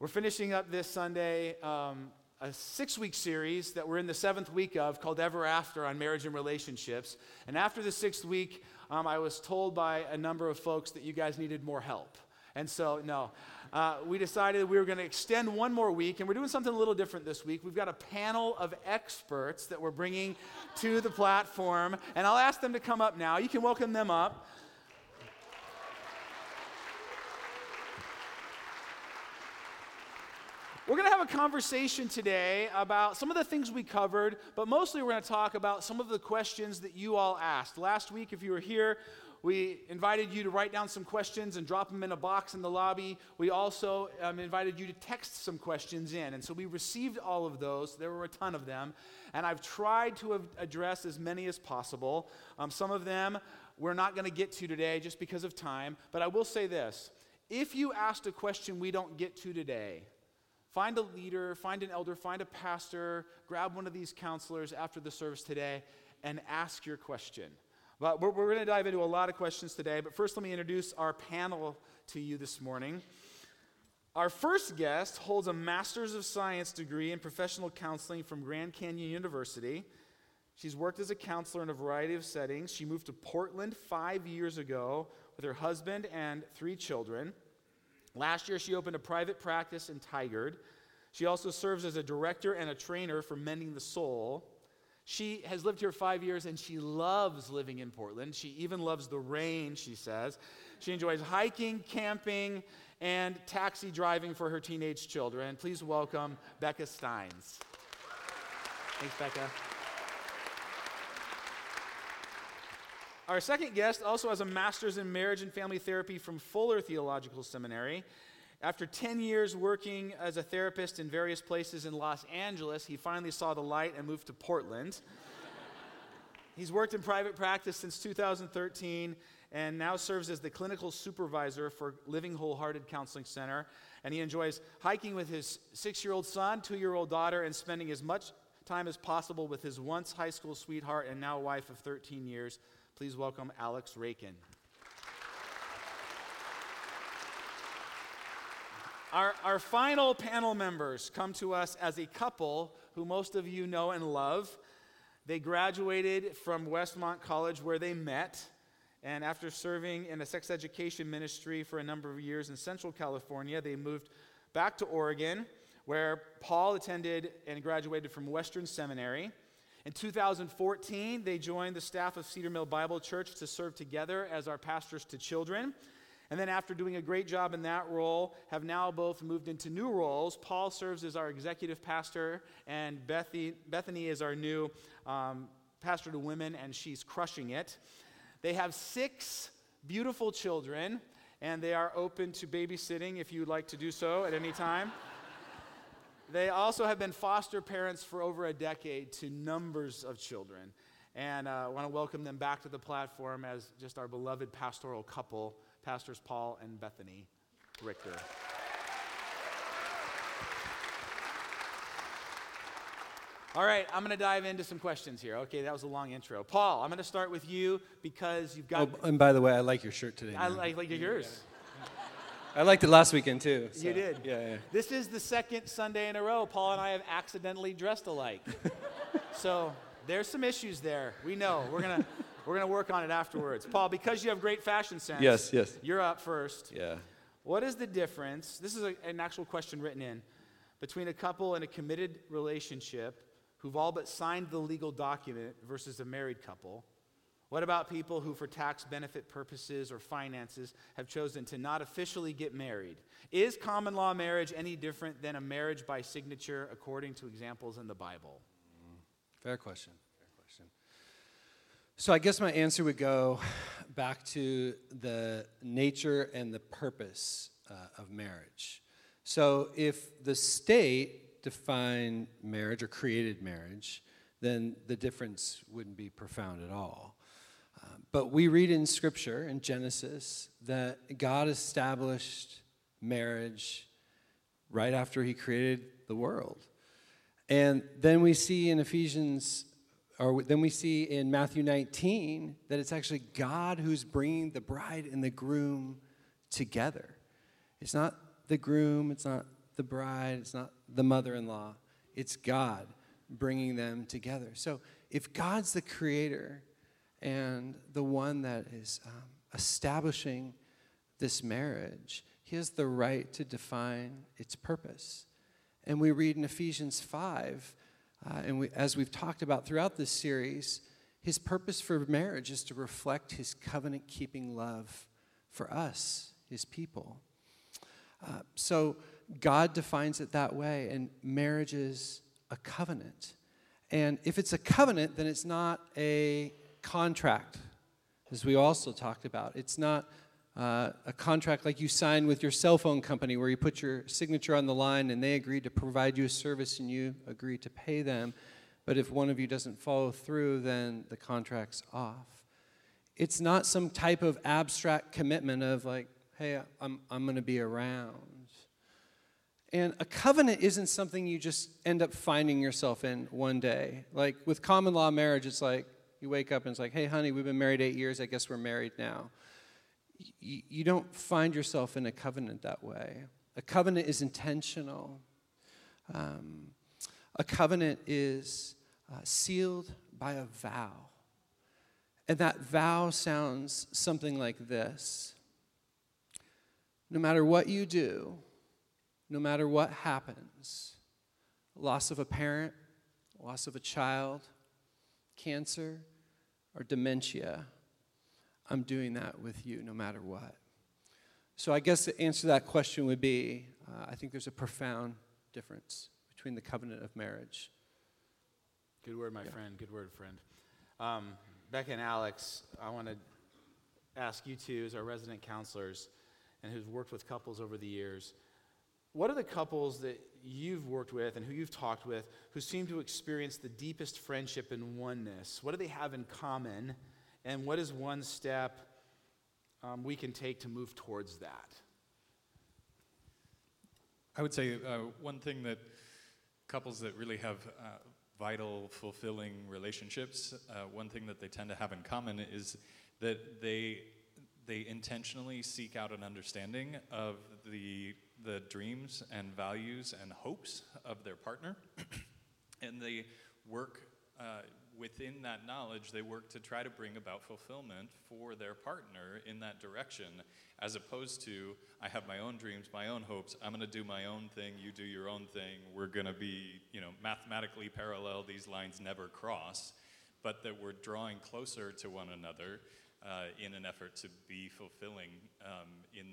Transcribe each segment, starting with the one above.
We're finishing up this Sunday a 6-week series that we're in the 7th week of called Ever After on marriage and relationships. And after the 6th week, I was told by a number of folks that you guys needed more help. And so, no, we decided we were going to extend one more week, and we're doing something a little different this week. We've got a panel of experts that we're bringing to the platform, and I'll ask them to come up now. You can welcome them up. We're going to have a conversation today about some of the things we covered, but mostly we're going to talk about some of the questions that you all asked. Last week, if you were here, we invited you to write down some questions and drop them in a box in the lobby. We also invited you to text some questions in, and so we received all of those. There were a ton of them, and I've tried to address as many as possible. Some of them we're not going to get to today just because of time, but I will say this. If you asked a question we don't get to today, find a leader, find an elder, find a pastor, grab one of these counselors after the service today and ask your question. But we're going to dive into a lot of questions today, but first let me introduce our panel to you this morning. Our first guest holds a Master's of Science degree in professional counseling from Grand Canyon University. She's worked as a counselor in a variety of settings. She moved to Portland 5 years ago with her husband and 3 children. Last year, she opened a private practice in Tigard. She also serves as a director and a trainer for Mending the Soul. She has lived here 5 years, and she loves living in Portland. She even loves the rain, she says. She enjoys hiking, camping, and taxi driving for her teenage children. Please welcome Becca Steins. Thanks, Becca. Our second guest also has a master's in marriage and family therapy from Fuller Theological Seminary. After 10 years working as a therapist in various places in Los Angeles, he finally saw the light and moved to Portland. He's worked in private practice since 2013 and now serves as the clinical supervisor for Living Wholehearted Counseling Center. And he enjoys hiking with his 6-year-old son, 2-year-old daughter, and spending as much time as possible with his once high school sweetheart and now wife of 13 years, please welcome Alex Raken. Our final panel members come to us as a couple who most of you know and love. They graduated from Westmont College where they met, and after serving in a sex education ministry for a number of years in Central California, they moved back to Oregon where Paul attended and graduated from Western Seminary. In 2014, they joined the staff of Cedar Mill Bible Church to serve together as our pastors to children. And then after doing a great job in that role, have now both moved into new roles. Paul serves as our executive pastor, and Bethany is our new pastor to women, and she's crushing it. They have 6 beautiful children, and they are open to babysitting if you'd like to do so at any time. They also have been foster parents for over a decade to numbers of children. And I want to welcome them back to the platform as just our beloved pastoral couple, Pastors Paul and Bethany Richter. All right, I'm going to dive into some questions here. Okay, that was a long intro. Paul, I'm going to start with you because you've got... Oh, and by the way, I like your shirt today. I like yours. Yeah. I liked it last weekend, too. So. You did. Yeah. This is the second Sunday in a row Paul and I have accidentally dressed alike. So there's some issues there. We know. We're gonna work on it afterwards. Paul, because you have great fashion sense, yes. You're up first. Yeah. What is the difference, this is an actual question written in, between a couple in a committed relationship who've all but signed the legal document versus a married couple? What about people who, for tax benefit purposes or finances, have chosen to not officially get married? Is common law marriage any different than a marriage by signature according to examples in the Bible? Fair question. So I guess my answer would go back to the nature and the purpose of marriage. So if the state defined marriage or created marriage, then the difference wouldn't be profound at all. But we read in Scripture, in Genesis, that God established marriage right after he created the world. And then we see in Matthew 19, that it's actually God who's bringing the bride and the groom together. It's not the groom, it's not the bride, it's not the mother-in-law, it's God bringing them together. So if God's the creator and the one that is establishing this marriage, he has the right to define its purpose. And we read in Ephesians 5, as we've talked about throughout this series, his purpose for marriage is to reflect his covenant-keeping love for us, his people. So God defines it that way, and marriage is a covenant. And if it's a covenant, then it's not a contract, as we also talked about. It's not a contract like you sign with your cell phone company where you put your signature on the line and they agree to provide you a service and you agree to pay them. But if one of you doesn't follow through, then the contract's off. It's not some type of abstract commitment of like, hey, I'm going to be around. And a covenant isn't something you just end up finding yourself in one day. Like with common law marriage, it's like you wake up and it's like, hey, honey, we've been married 8 years. I guess we're married now. You don't find yourself in a covenant that way. A covenant is intentional. A covenant is sealed by a vow. And that vow sounds something like this. No matter what you do, no matter what happens, loss of a parent, loss of a child, cancer, or dementia, I'm doing that with you no matter what. So I guess the answer to that question would be, I think there's a profound difference between the covenant of marriage. Good word, my friend. Good word, friend. Becca and Alex, I want to ask you two as our resident counselors and who've worked with couples over the years, what are the couples that you've worked with and who you've talked with who seem to experience the deepest friendship and oneness? What do they have in common, and what is one step we can take to move towards that? I would say one thing that couples that really have vital, fulfilling relationships, one thing that they tend to have in common is that they intentionally seek out an understanding of the dreams and values and hopes of their partner, and they work within that knowledge. They work to try to bring about fulfillment for their partner in that direction, as opposed to, I have my own dreams, my own hopes, I'm going to do my own thing, you do your own thing, we're going to be, mathematically parallel, these lines never cross, but that we're drawing closer to one another in an effort to be fulfilling in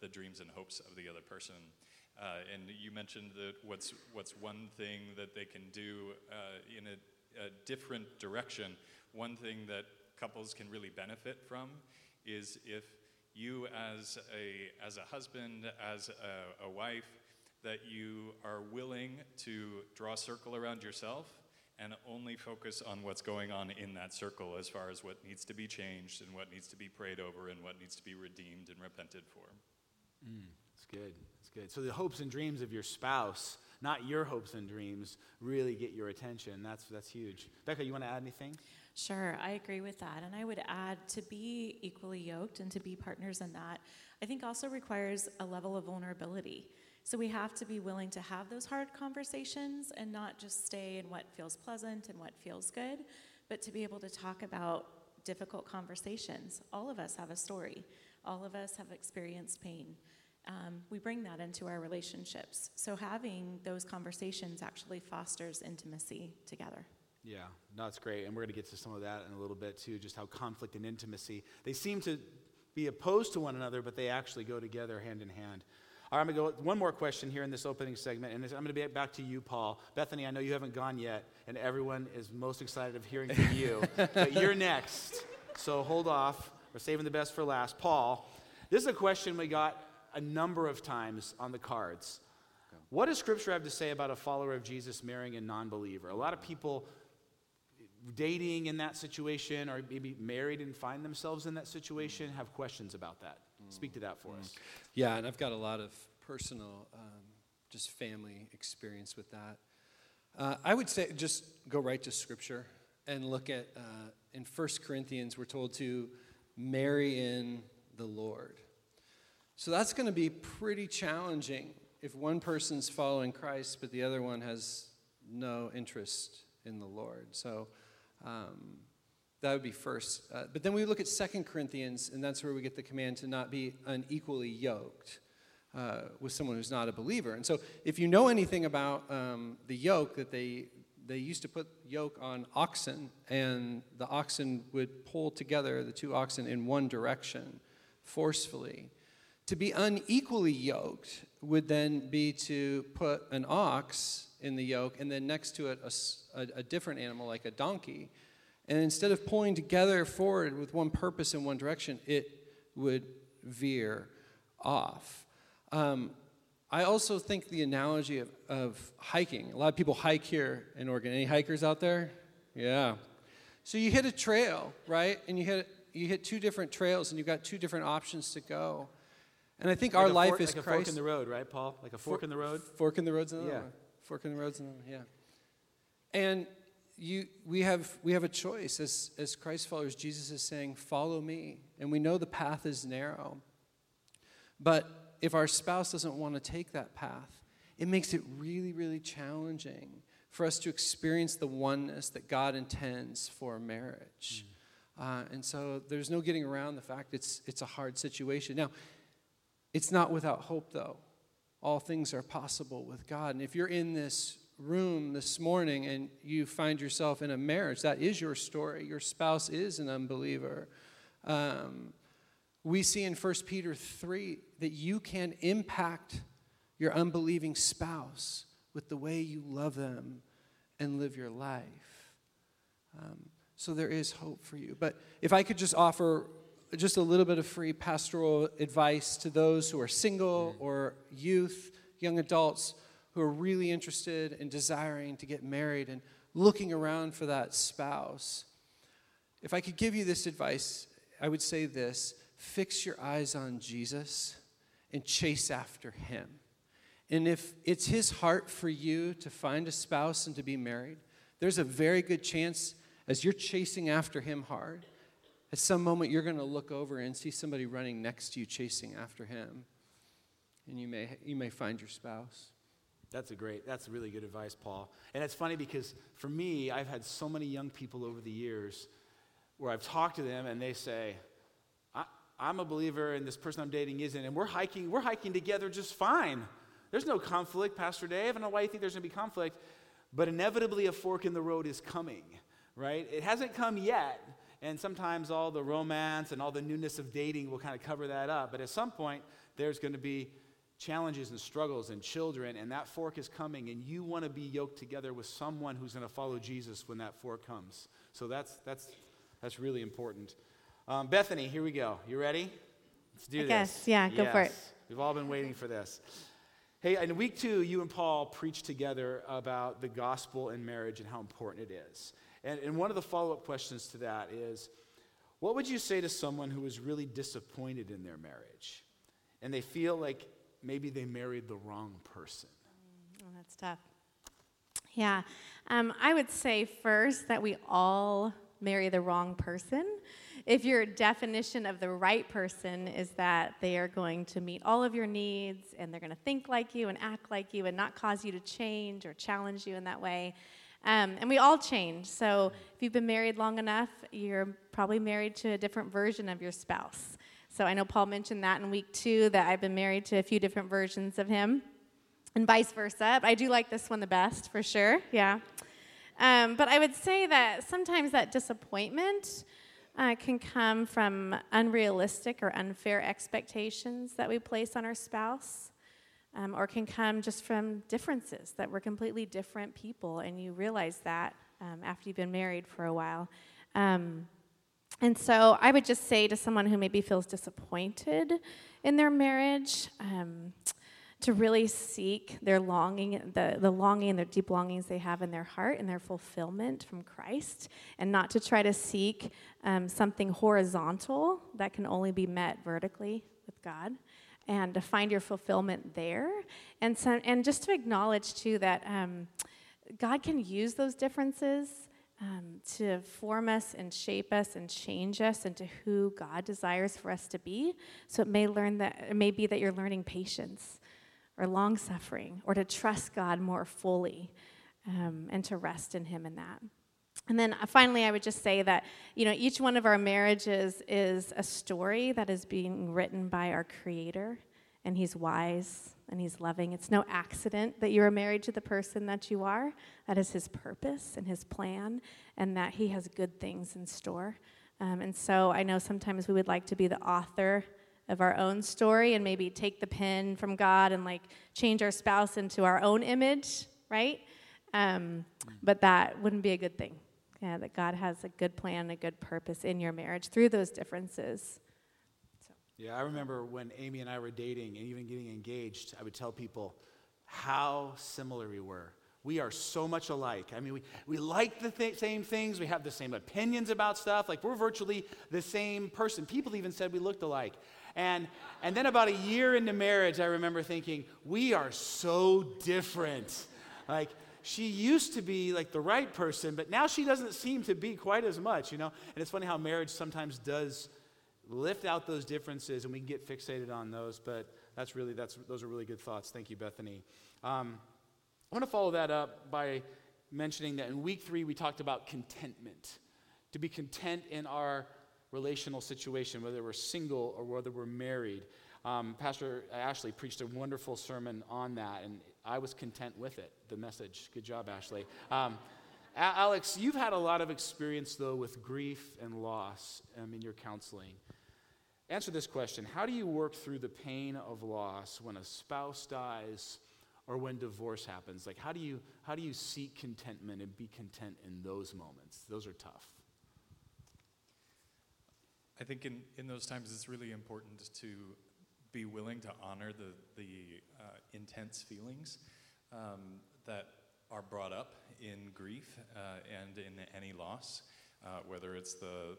the dreams and hopes of the other person. And you mentioned that what's one thing that they can do in a different direction. One thing that couples can really benefit from is if you as a husband, as a wife, that you are willing to draw a circle around yourself and only focus on what's going on in that circle as far as what needs to be changed and what needs to be prayed over and what needs to be redeemed and repented for. That's good. That's good. So the hopes and dreams of your spouse, not your hopes and dreams, really get your attention. That's huge. Becca, you want to add anything? Sure, I agree with that. And I would add, to be equally yoked and to be partners in that, I think also requires a level of vulnerability. So we have to be willing to have those hard conversations and not just stay in what feels pleasant and what feels good, but to be able to talk about difficult conversations. All of us have a story. All of us have experienced pain. We bring that into our relationships. So having those conversations actually fosters intimacy together. Yeah, no, that's great. And we're going to get to some of that in a little bit too, just how conflict and intimacy, they seem to be opposed to one another, but they actually go together hand in hand. All right, I'm going to go one more question here in this opening segment, and I'm going to be back to you, Paul. Bethany, I know you haven't gone yet, and everyone is most excited of hearing from you, but you're next. So hold off. We're saving the best for last. Paul, this is a question we got a number of times on the cards. What does Scripture have to say about a follower of Jesus marrying a non-believer? A lot of people dating in that situation or maybe married and find themselves in that situation have questions about that. Speak to that for us. Yeah, and I've got a lot of personal, just family experience with that. I would say just go right to Scripture and look at, in 1 Corinthians, we're told to marry in the Lord. So that's going to be pretty challenging if one person's following Christ, but the other one has no interest in the Lord. So that would be first. But then we look at 2 Corinthians, and that's where we get the command to not be unequally yoked with someone who's not a believer. And so if you know anything about the yoke, that they used to put yoke on oxen, and the oxen would pull together, the two oxen, in one direction forcefully. To be unequally yoked would then be to put an ox in the yoke, and then next to it a different animal like a donkey. And instead of pulling together forward with one purpose in one direction, it would veer off. I also think the analogy of hiking. A lot of people hike here in Oregon. Any hikers out there? Yeah. So you hit a trail, right? And you hit two different trails, and you've got two different options to go. And I think like our life is like Christ. Like a fork in the road, right, Paul? Like a fork in the road? Fork in the road's another one. Fork in the road's another one, yeah. And we have a choice. As Christ followers, Jesus is saying, follow me. And we know the path is narrow. But if our spouse doesn't want to take that path, it makes it really, really challenging for us to experience the oneness that God intends for marriage. And so there's no getting around the fact it's a hard situation. Now, it's not without hope, though. All things are possible with God. And if you're in this room this morning and you find yourself in a marriage, that is your story. Your spouse is an unbeliever. We see in 1 Peter 3 that you can impact your unbelieving spouse with the way you love them and live your life. So there is hope for you. But if I could just offer just a little bit of free pastoral advice to those who are single or youth, young adults who are really interested and desiring to get married and looking around for that spouse. If I could give you this advice, I would say this. Fix your eyes on Jesus and chase after him. And if it's his heart for you to find a spouse and to be married, there's a very good chance as you're chasing after him hard, at some moment you're going to look over and see somebody running next to you chasing after him. And you may find your spouse. That's really good advice, Paul. And it's funny because for me, I've had so many young people over the years where I've talked to them and they say, I'm a believer and this person I'm dating isn't, and we're hiking together just fine. There's no conflict, Pastor Dave. I don't know why you think there's going to be conflict, but inevitably a fork in the road is coming, right? It hasn't come yet, and sometimes all the romance and all the newness of dating will kind of cover that up, but at some point there's going to be challenges and struggles and children, and that fork is coming, and you want to be yoked together with someone who's going to follow Jesus when that fork comes. So that's really important. Bethany, here we go. You ready? Let's do this. Yes, for it. We've all been waiting for this. Hey, in week 2, you and Paul preached together about the gospel and marriage and how important it is. And one of the follow-up questions to that is, what would you say to someone who is really disappointed in their marriage and they feel like maybe they married the wrong person? Oh, that's tough. Yeah. I would say first that we all marry the wrong person. If your definition of the right person is that they are going to meet all of your needs and they're going to think like you and act like you and not cause you to change or challenge you in that way. And we all change. So if you've been married long enough, you're probably married to a different version of your spouse. So I know Paul mentioned that in week 2, that I've been married to a few different versions of him and vice versa. But I do like this one the best for sure. Yeah. But I would say that sometimes that disappointment can come from unrealistic or unfair expectations that we place on our spouse, or can come just from differences, that we're completely different people, and you realize that after you've been married for a while. And so I would just say to someone who maybe feels disappointed in their marriage, to really seek their longing, the longing, their deep longings they have in their heart and their fulfillment from Christ, and not to try to seek something horizontal that can only be met vertically with God, and to find your fulfillment there. And just to acknowledge, too, that God can use those differences to form us and shape us and change us into who God desires for us to be. So it may be that you're learning patience, or long-suffering, or to trust God more fully, and to rest in Him in that. And then finally, I would just say that, you know, each one of our marriages is a story that is being written by our Creator, and He's wise and He's loving. It's no accident that you are married to the person that you are. That is His purpose and His plan, and that He has good things in store. And so I know sometimes we would like to be the author of our own story and maybe take the pen from God and, like, change our spouse into our own image, right? But that wouldn't be a good thing. Yeah, that God has a good plan, a good purpose in your marriage through those differences. So. Yeah, I remember when Amy and I were dating and even getting engaged, I would tell people how similar we were. We are so much alike. I mean, we like the same things. We have the same opinions about stuff. Like, we're virtually the same person. People even said we looked alike. And then about a year into marriage, I remember thinking, we are so different. Like, she used to be, like, the right person, but now she doesn't seem to be quite as much, you know? And it's funny how marriage sometimes does lift out those differences, and we can get fixated on those, but those are really good thoughts. Thank you, Bethany. I want to follow that up by mentioning that in week 3, we talked about contentment. To be content in our relational situation, whether we're single or whether we're married. Pastor Ashley preached a wonderful sermon on that, and I was content with it, the message. Good job, Ashley. Alex, you've had a lot of experience, though, with grief and loss in your counseling. Answer this question. How do you work through the pain of loss when a spouse dies, or when divorce happens? Like, how do you seek contentment and be content in those moments? Those are tough. I think in those times it's really important to be willing to honor the intense feelings that are brought up in grief and in any loss, whether it's the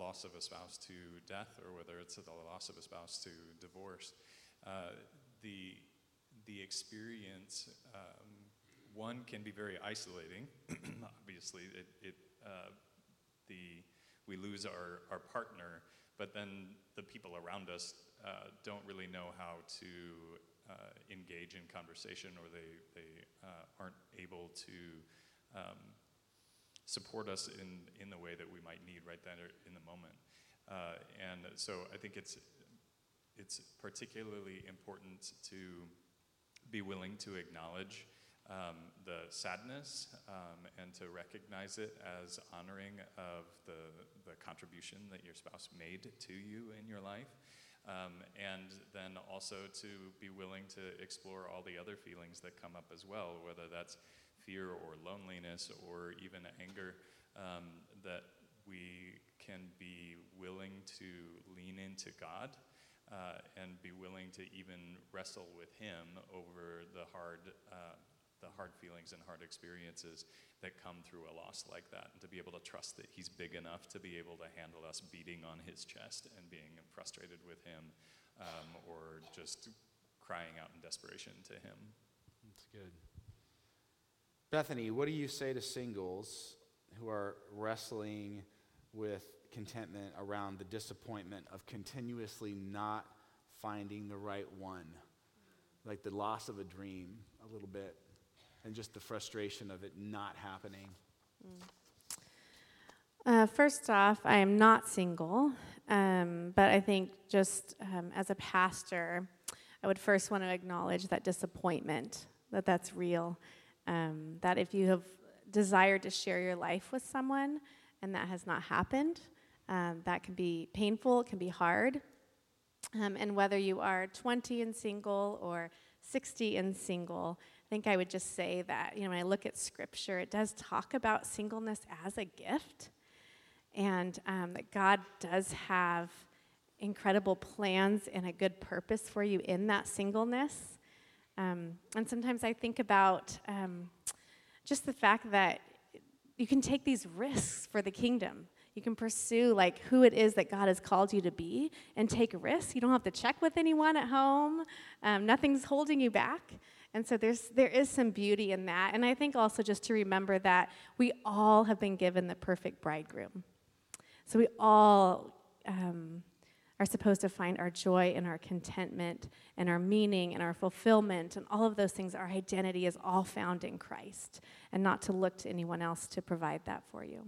loss of a spouse to death or whether it's the loss of a spouse to divorce. The experience, one, can be very isolating. Obviously, we lose our partner, but then the people around us don't really know how to engage in conversation, or they aren't able to support us in the way that we might need right then in the moment. And so I think it's particularly important to be willing to acknowledge the sadness and to recognize it as honoring of the contribution that your spouse made to you in your life, and then also to be willing to explore all the other feelings that come up as well, whether that's fear or loneliness or even anger, that we can be willing to lean into God. And be willing to even wrestle with Him over the hard feelings and hard experiences that come through a loss like that, and to be able to trust that He's big enough to be able to handle us beating on His chest and being frustrated with Him, or just crying out in desperation to Him. That's good. Bethany, what do you say to singles who are wrestling with contentment around the disappointment of continuously not finding the right one, like the loss of a dream a little bit, and just the frustration of it not happening? First off, I am not single, but I think just as a pastor, I would first want to acknowledge that disappointment, that's real, that if you have desired to share your life with someone and that has not happened, that can be painful, it can be hard. And whether you are 20 and single or 60 and single, I think I would just say that, you know, when I look at Scripture, it does talk about singleness as a gift, and that God does have incredible plans and a good purpose for you in that singleness. And sometimes I think about just the fact that you can take these risks for the kingdom. You can pursue, like, who it is that God has called you to be and take risks. You don't have to check with anyone at home. Nothing's holding you back. And so there is some beauty in that. And I think also just to remember that we all have been given the perfect bridegroom. So we all are supposed to find our joy and our contentment and our meaning and our fulfillment and all of those things. Our identity is all found in Christ, and not to look to anyone else to provide that for you.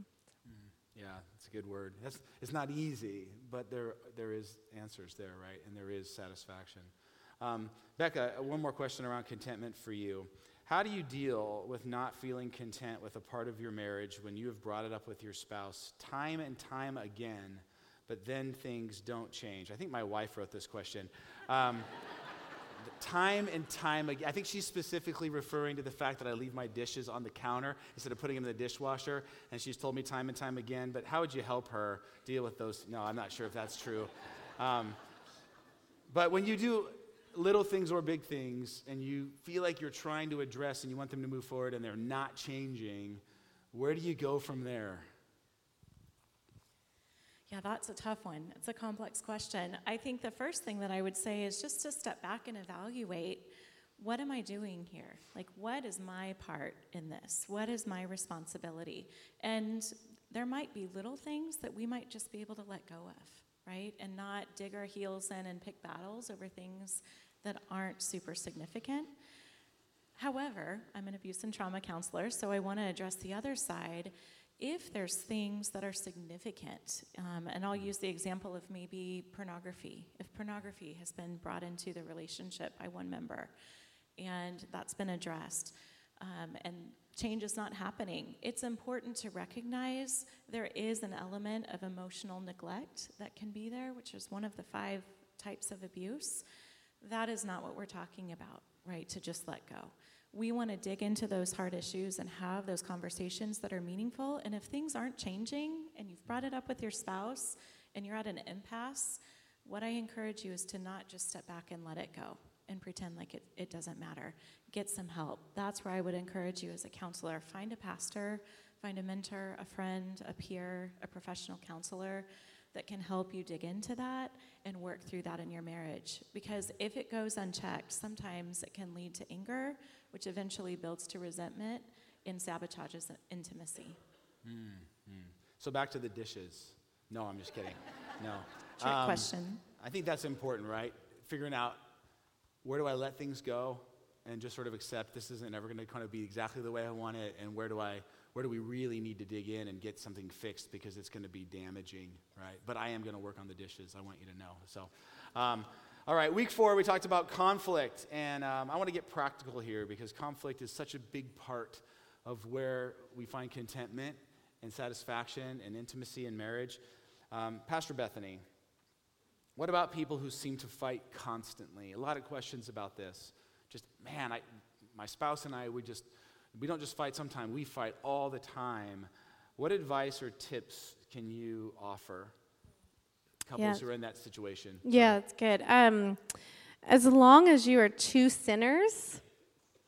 Yeah, that's a good word. It's not easy, but there is answers there, right? And there is satisfaction. Becca, one more question around contentment for you. How do you deal with not feeling content with a part of your marriage when you have brought it up with your spouse time and time again, but then things don't change? I think my wife wrote this question. Time and time again. I think she's specifically referring to the fact that I leave my dishes on the counter instead of putting them in the dishwasher, and she's told me time and time again, but how would you help her deal with those? No, I'm not sure if that's true. But when you do little things or big things, and you feel like you're trying to address and you want them to move forward and they're not changing, where do you go from there? Yeah, that's a tough one. It's a complex question. I think the first thing that I would say is just to step back and evaluate, what am I doing here? Like, what is my part in this? What is my responsibility? And there might be little things that we might just be able to let go of, right? And not dig our heels in and pick battles over things that aren't super significant. However, I'm an abuse and trauma counselor, so I want to address the other side. If there's things that are significant, and I'll use the example of maybe pornography. If pornography has been brought into the relationship by one member and that's been addressed, and change is not happening, it's important to recognize there is an element of emotional neglect that can be there, which is one of the 5 types of abuse. That is not what we're talking about, right, to just let go. We want to dig into those hard issues and have those conversations that are meaningful. And if things aren't changing and you've brought it up with your spouse and you're at an impasse, what I encourage you is to not just step back and let it go and pretend like it doesn't matter. Get some help. That's where I would encourage you as a counselor. Find a pastor, find a mentor, a friend, a peer, a professional counselor that can help you dig into that and work through that in your marriage. Because if it goes unchecked, sometimes it can lead to anger, which eventually builds to resentment and sabotages intimacy. So back to the dishes. No, I'm just kidding. No. Trick question. I think that's important, right? Figuring out, where do I let things go and just sort of accept this isn't ever going to kind of be exactly the way I want it, and where do we really need to dig in and get something fixed because it's going to be damaging, right? But I am going to work on the dishes. I want you to know. So, all right, week 4, we talked about conflict. And I want to get practical here because conflict is such a big part of where we find contentment and satisfaction and intimacy in marriage. Pastor Bethany, what about people who seem to fight constantly? A lot of questions about this. Just, man, my spouse and I, we don't just fight sometimes, we fight all the time. What advice or tips can you offer couples who are in that situation? Yeah, that's good. As long as you are two sinners,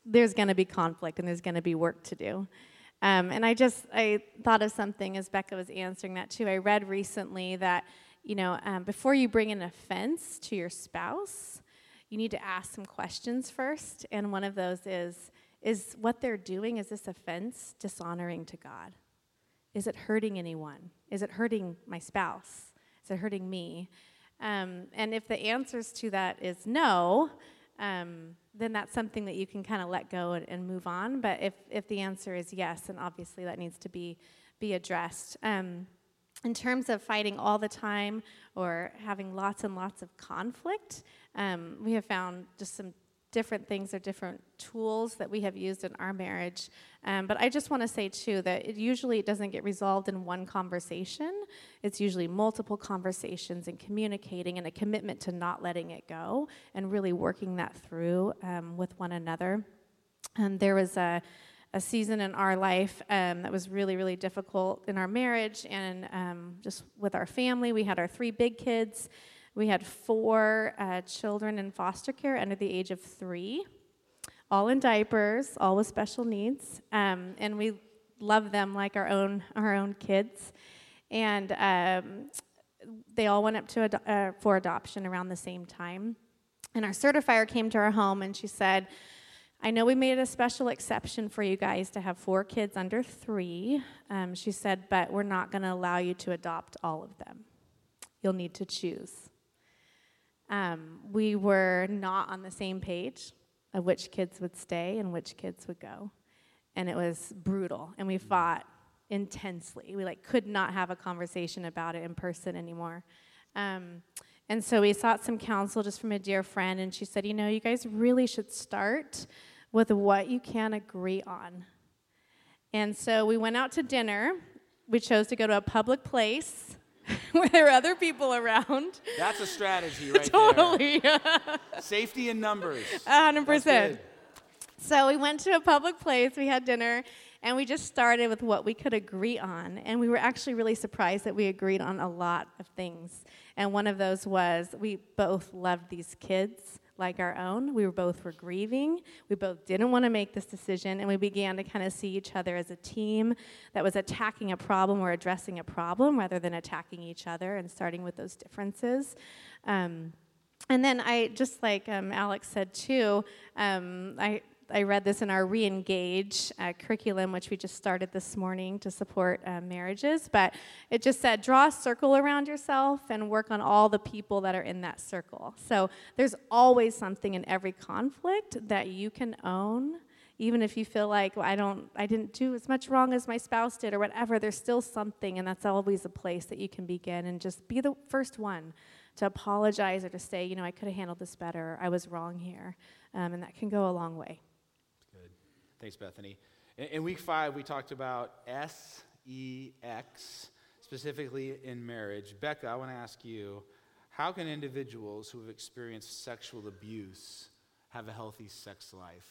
there's going to be conflict and there's going to be work to do. And I thought of something as Becca was answering that too. I read recently that, before you bring an offense to your spouse, you need to ask some questions first. And one of those is what they're doing, is this offense dishonoring to God? Is it hurting anyone? Is it hurting my spouse? Is it hurting me? And if the answers to that is no, then that's something that you can kind of let go and move on. But if the answer is yes, then obviously that needs to be addressed. In terms of fighting all the time or having lots and lots of conflict, we have found just some different things or different tools that we have used in our marriage. But I just want to say, too, that it usually doesn't get resolved in one conversation. It's usually multiple conversations and communicating and a commitment to not letting it go and really working that through with one another. And there was a season in our life that was really, really difficult in our marriage and just with our family. We had our 3 big kids. We had 4 children in foster care under the age of 3, all in diapers, all with special needs, and we loved them like our own kids. And they all went up to for adoption around the same time. And our certifier came to our home, and she said, "I know we made a special exception for you guys to have 4 kids under 3." She said, "But we're not going to allow you to adopt all of them. You'll need to choose." We were not on the same page of which kids would stay and which kids would go. And it was brutal. And we fought intensely. We could not have a conversation about it in person anymore. And so we sought some counsel just from a dear friend. And she said, you guys really should start with what you can agree on. And so we went out to dinner. We chose to go to a public place where there were other people around. That's a strategy right there. Totally. Safety in numbers. 100%. So we went to a public place, we had dinner, and we just started with what we could agree on. And we were actually really surprised that we agreed on a lot of things. And one of those was we both loved these kids like our own. We were both grieving. We both didn't want to make this decision, and we began to kind of see each other as a team that was attacking a problem or addressing a problem rather than attacking each other and starting with those differences. And then I, just like Alex said too, I read this in our Re-Engage curriculum, which we just started this morning to support marriages, but it just said, draw a circle around yourself and work on all the people that are in that circle. So there's always something in every conflict that you can own, even if you feel like, I didn't do as much wrong as my spouse did or whatever, there's still something, and that's always a place that you can begin and just be the first one to apologize or to say, I could have handled this better, I was wrong here, and that can go a long way. Thanks, Bethany. In week 5, we talked about sex, specifically in marriage. Becca, I want to ask you, how can individuals who have experienced sexual abuse have a healthy sex life?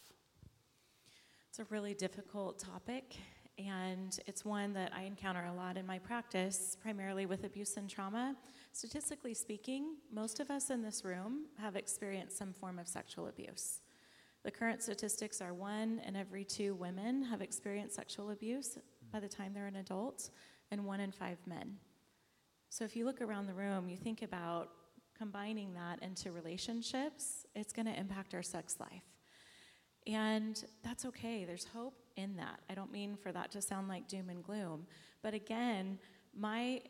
It's a really difficult topic, and it's one that I encounter a lot in my practice, primarily with abuse and trauma. Statistically speaking, most of us in this room have experienced some form of sexual abuse. The current statistics are 1 in every 2 women have experienced sexual abuse by the time they're an adult, and 1 in 5 men. So if you look around the room, you think about combining that into relationships, it's going to impact our sex life. And that's okay. There's hope in that. I don't mean for that to sound like doom and gloom. But again, my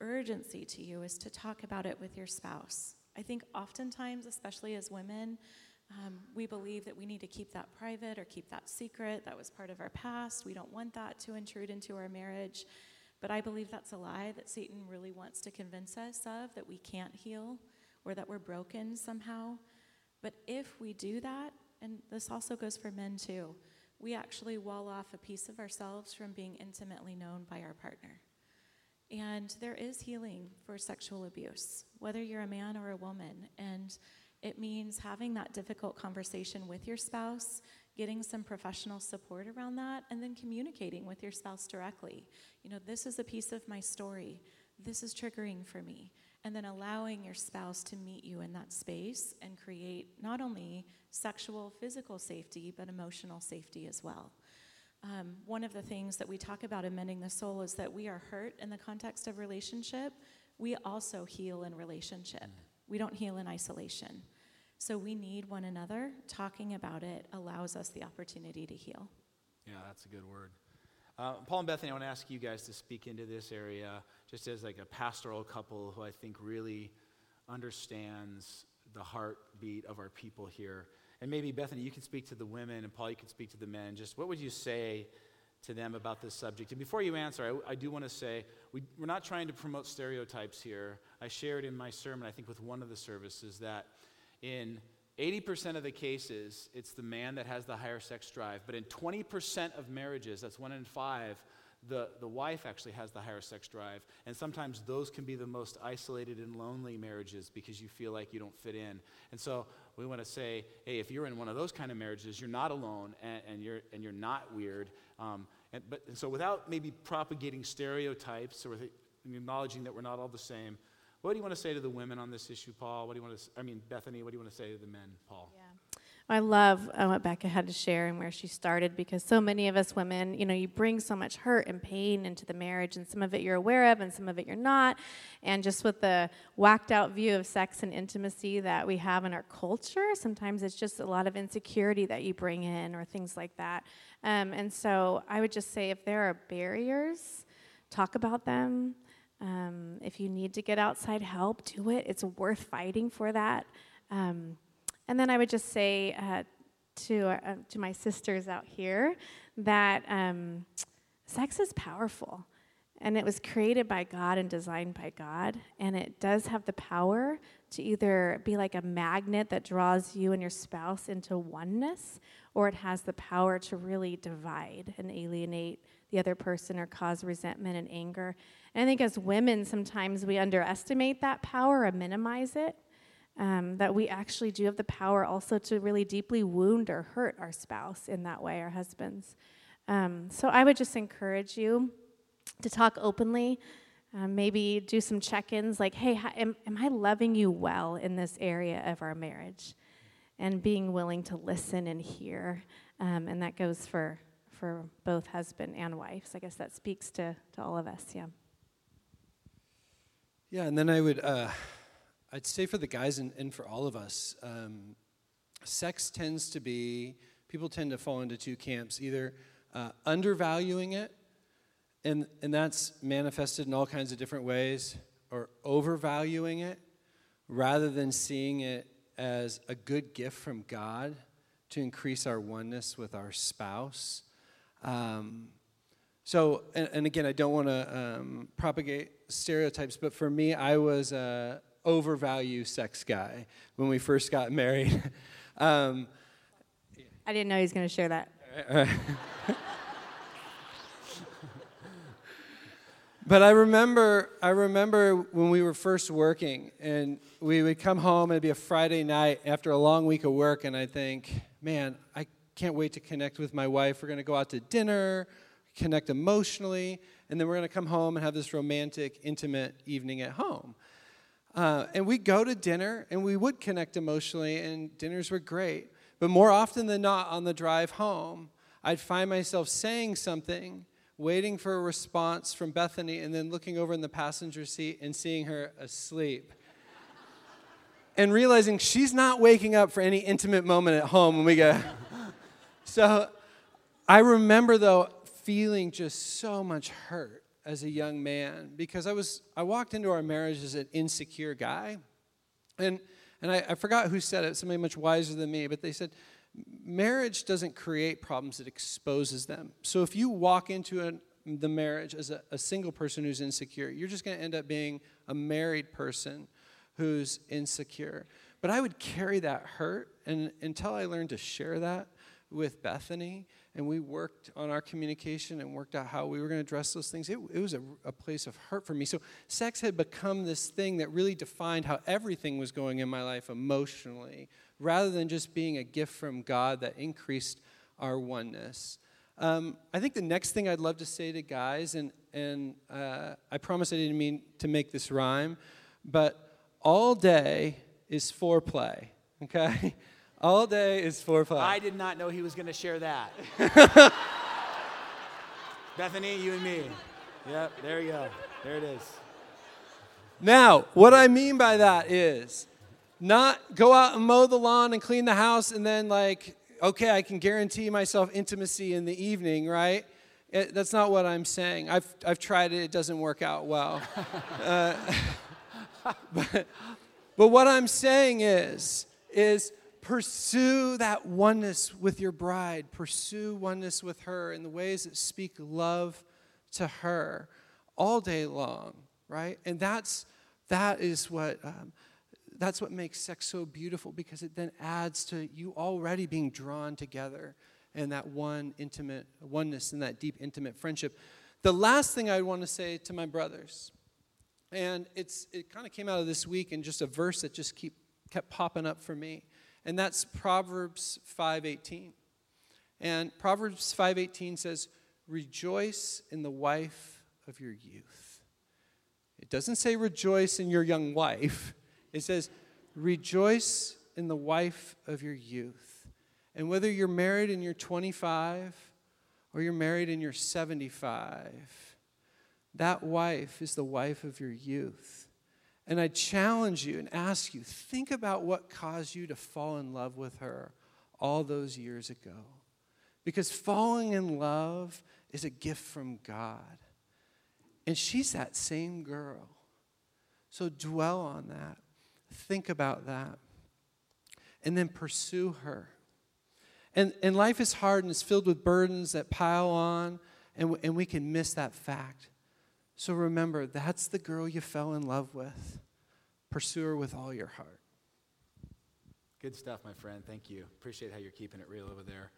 urgency to you is to talk about it with your spouse. I think oftentimes, especially as women, we believe that we need to keep that private or keep that secret. That was part of our past. We don't want that to intrude into our marriage. But I believe that's a lie that Satan really wants to convince us of, that we can't heal or that we're broken somehow. But if we do that, and this also goes for men too, we actually wall off a piece of ourselves from being intimately known by our partner. And there is healing for sexual abuse, whether you're a man or a woman. And it means having that difficult conversation with your spouse, getting some professional support around that, and then communicating with your spouse directly. This is a piece of my story. This is triggering for me. And then allowing your spouse to meet you in that space and create not only sexual, physical safety, but emotional safety as well. One of the things that we talk about in Mending the Soul is that we are hurt in the context of relationship. We also heal in relationship. We don't heal in isolation. So we need one another. Talking about it allows us the opportunity to heal. Yeah, that's a good word. Paul and Bethany, I want to ask you guys to speak into this area just as a pastoral couple who I think really understands the heartbeat of our people here. And maybe, Bethany, you can speak to the women, and Paul, you can speak to the men. Just what would you say to them about this subject? And before you answer, I do want to say, we're not trying to promote stereotypes here. I shared in my sermon, I think with one of the services, that in 80% of the cases, it's the man that has the higher sex drive. But in 20% of marriages, that's 1 in 5, the wife actually has the higher sex drive. And sometimes those can be the most isolated and lonely marriages because you feel like you don't fit in. And so we want to say, hey, if you're in one of those kind of marriages, you're not alone and you're not weird. So without maybe propagating stereotypes or acknowledging that we're not all the same, what do you want to say to the women on this issue, Paul? Bethany, what do you want to say to the men, Paul? Yeah. I love what Becca had to share and where she started, because so many of us women, you bring so much hurt and pain into the marriage, and some of it you're aware of and some of it you're not. And just with the whacked out view of sex and intimacy that we have in our culture, sometimes it's just a lot of insecurity that you bring in or things like that. And so I would just say, if there are barriers, talk about them. If you need to get outside help, do it. It's worth fighting for that. And then I would just say to my sisters out here that sex is powerful, and it was created by God and designed by God, and it does have the power to either be like a magnet that draws you and your spouse into oneness, or it has the power to really divide and alienate the other person or cause resentment and anger. And I think as women, sometimes we underestimate that power or minimize it, that we actually do have the power also to really deeply wound or hurt our spouse in that way, our husbands. So I would just encourage you to talk openly, maybe do some check-ins like, hey, am I loving you well in this area of our marriage? And being willing to listen and hear, and that goes for both husband and wife. So I guess that speaks to all of us, yeah. Yeah, and then I would, I'd say for the guys and for all of us, sex tends to be, people tend to fall into two camps, either undervaluing it, and that's manifested in all kinds of different ways, or overvaluing it, rather than seeing it as a good gift from God to increase our oneness with our spouse. So, and again, I don't want to propagate stereotypes, but for me, I was an overvalue sex guy when we first got married. I didn't know he was going to share that. But I remember when we were first working, and we would come home, and it'd be a Friday night after a long week of work, and I'd think, man, I can't wait to connect with my wife. We're going to go out to dinner, connect emotionally, and then we're going to come home and have this romantic, intimate evening at home. And we'd go to dinner, and we would connect emotionally, and dinners were great. But more often than not, on the drive home, I'd find myself saying something, waiting for a response from Bethany, and then looking over in the passenger seat and seeing her asleep. And realizing she's not waking up for any intimate moment at home when we go. So I remember, though, feeling just so much hurt as a young man, because I walked into our marriage as an insecure guy. And I forgot who said it, somebody much wiser than me, but they said, marriage doesn't create problems, it exposes them. So if you walk into the marriage as a single person who's insecure, you're just going to end up being a married person who's insecure. But I would carry that hurt, and until I learned to share that with Bethany, and we worked on our communication and worked out how we were going to address those things, it was a place of hurt for me. So sex had become this thing that really defined how everything was going in my life emotionally, rather than just being a gift from God that increased our oneness. I think the next thing I'd love to say to guys, and I promise I didn't mean to make this rhyme, but all day is foreplay, okay? All day is foreplay. I did not know he was going to share that. Bethany, you and me. Yep, there you go. There it is. Now, what I mean by that is, not go out and mow the lawn and clean the house and then like, okay, I can guarantee myself intimacy in the evening, right? That's not what I'm saying. I've tried it. It doesn't work out well. But what I'm saying is pursue that oneness with your bride. Pursue oneness with her in the ways that speak love to her all day long, right? And that is what... That's what makes sex so beautiful, because it then adds to you already being drawn together in that one intimate oneness and that deep intimate friendship. The last thing I want to say to my brothers, and it kind of came out of this week in just a verse that just kept popping up for me, and that's Proverbs 5:18. And Proverbs 5:18 says, "Rejoice in the wife of your youth." It doesn't say rejoice in your young wife. It says, rejoice in the wife of your youth. And whether you're married and you're 25 or you're married and you're 75, that wife is the wife of your youth. And I challenge you and ask you, think about what caused you to fall in love with her all those years ago. Because falling in love is a gift from God. And she's that same girl. So dwell on that. Think about that. And then pursue her. And life is hard and it's filled with burdens that pile on, and we can miss that fact. So remember, that's the girl you fell in love with. Pursue her with all your heart. Good stuff, my friend. Thank you. Appreciate how you're keeping it real over there.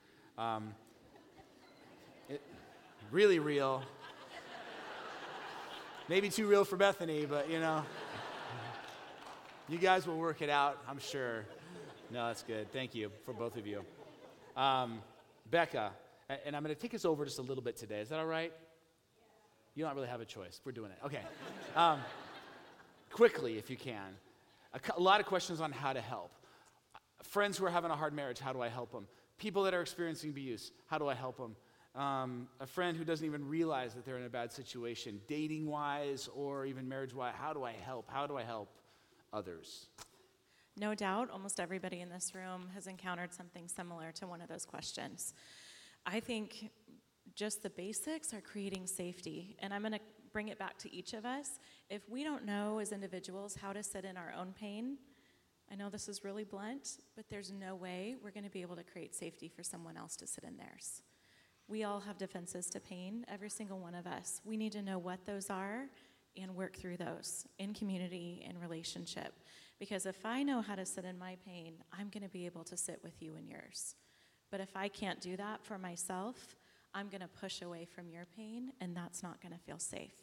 Really real. Maybe too real for Bethany, but you know. You guys will work it out, I'm sure. No, that's good. Thank you for both of you. Becca, and I'm going to take us over just a little bit today. Is that all right? You don't really have a choice. We're doing it. Okay. Quickly, if you can. A lot of questions on how to help. Friends who are having a hard marriage, how do I help them? People that are experiencing abuse, how do I help them? A friend who doesn't even realize that they're in a bad situation, dating-wise or even marriage-wise, how do I help? How do I help others? No doubt, almost everybody in this room has encountered something similar to one of those questions. I think just the basics are creating safety, and I'm going to bring it back to each of us. If we don't know as individuals how to sit in our own pain, I know this is really blunt, but there's no way we're going to be able to create safety for someone else to sit in theirs. We all have defenses to pain, every single one of us. We need to know what those are and work through those in community, in relationship. Because if I know how to sit in my pain, I'm going to be able to sit with you in yours. But if I can't do that for myself, I'm going to push away from your pain, and that's not going to feel safe.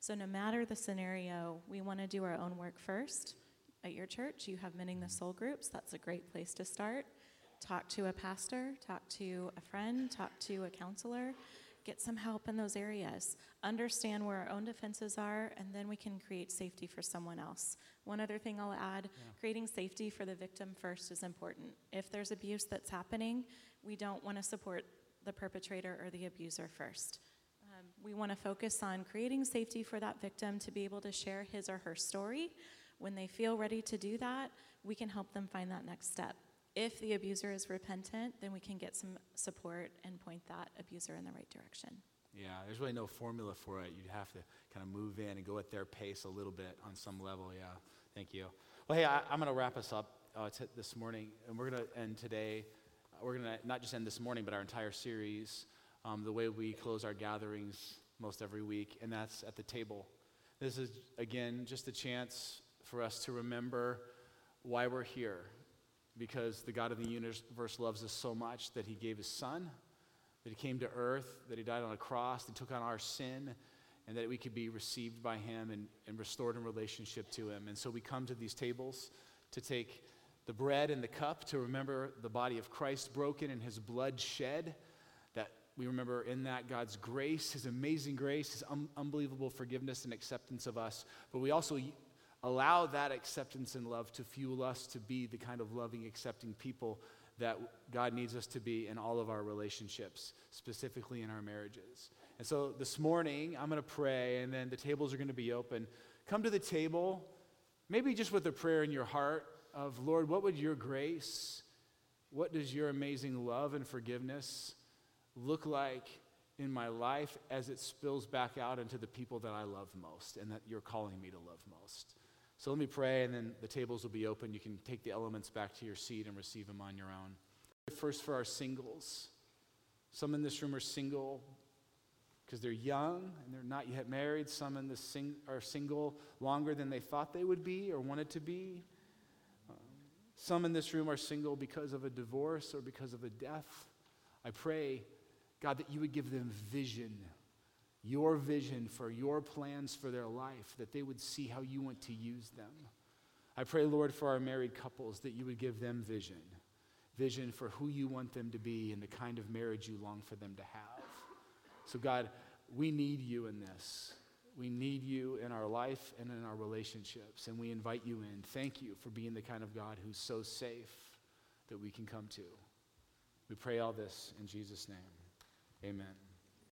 So no matter the scenario, we want to do our own work first. At your church, you have Mending the Soul groups. That's a great place to start. Talk to a pastor, talk to a friend, talk to a counselor. Get some help in those areas. Understand where our own defenses are, and then we can create safety for someone else. One other thing I'll add, Creating safety for the victim first is important. If there's abuse that's happening, we don't want to support the perpetrator or the abuser first. We want to focus on creating safety for that victim to be able to share his or her story. When they feel ready to do that, we can help them find that next step. If the abuser is repentant, then we can get some support and point that abuser in the right direction. Yeah, there's really no formula for it. You'd have to kind of move in and go at their pace a little bit on some level, yeah. Thank you. Well, hey, I'm going to wrap us up this morning, and we're going to end today. We're going to not just end this morning, but our entire series, the way we close our gatherings most every week, and that's at the table. This is, again, just a chance for us to remember why we're here, because the God of the universe loves us so much that he gave his son, that he came to earth, that he died on a cross, that he took on our sin, and that we could be received by him and restored in relationship to him. And so we come to these tables to take the bread and the cup to remember the body of Christ broken and his blood shed, that we remember in that God's grace, his amazing grace, his unbelievable forgiveness and acceptance of us. But we also allow that acceptance and love to fuel us to be the kind of loving, accepting people that God needs us to be in all of our relationships, specifically in our marriages. And so this morning, I'm going to pray, and then the tables are going to be open. Come to the table, maybe just with a prayer in your heart of, Lord, what would your grace, what does your amazing love and forgiveness look like in my life as it spills back out into the people that I love most and that you're calling me to love most? So let me pray, and then the tables will be open. You can take the elements back to your seat and receive them on your own. First, for our singles. Some in this room are single because they're young and they're not yet married. Some in this are single longer than they thought they would be or wanted to be. Some in this room are single because of a divorce or because of a death. I pray, God, that you would give them vision. Your vision for your plans for their life, that they would see how you want to use them. I pray, Lord, for our married couples, that you would give them vision. Vision for who you want them to be and the kind of marriage you long for them to have. So, God, we need you in this. We need you in our life and in our relationships, and we invite you in. Thank you for being the kind of God who's so safe that we can come to. We pray all this in Jesus' name. Amen.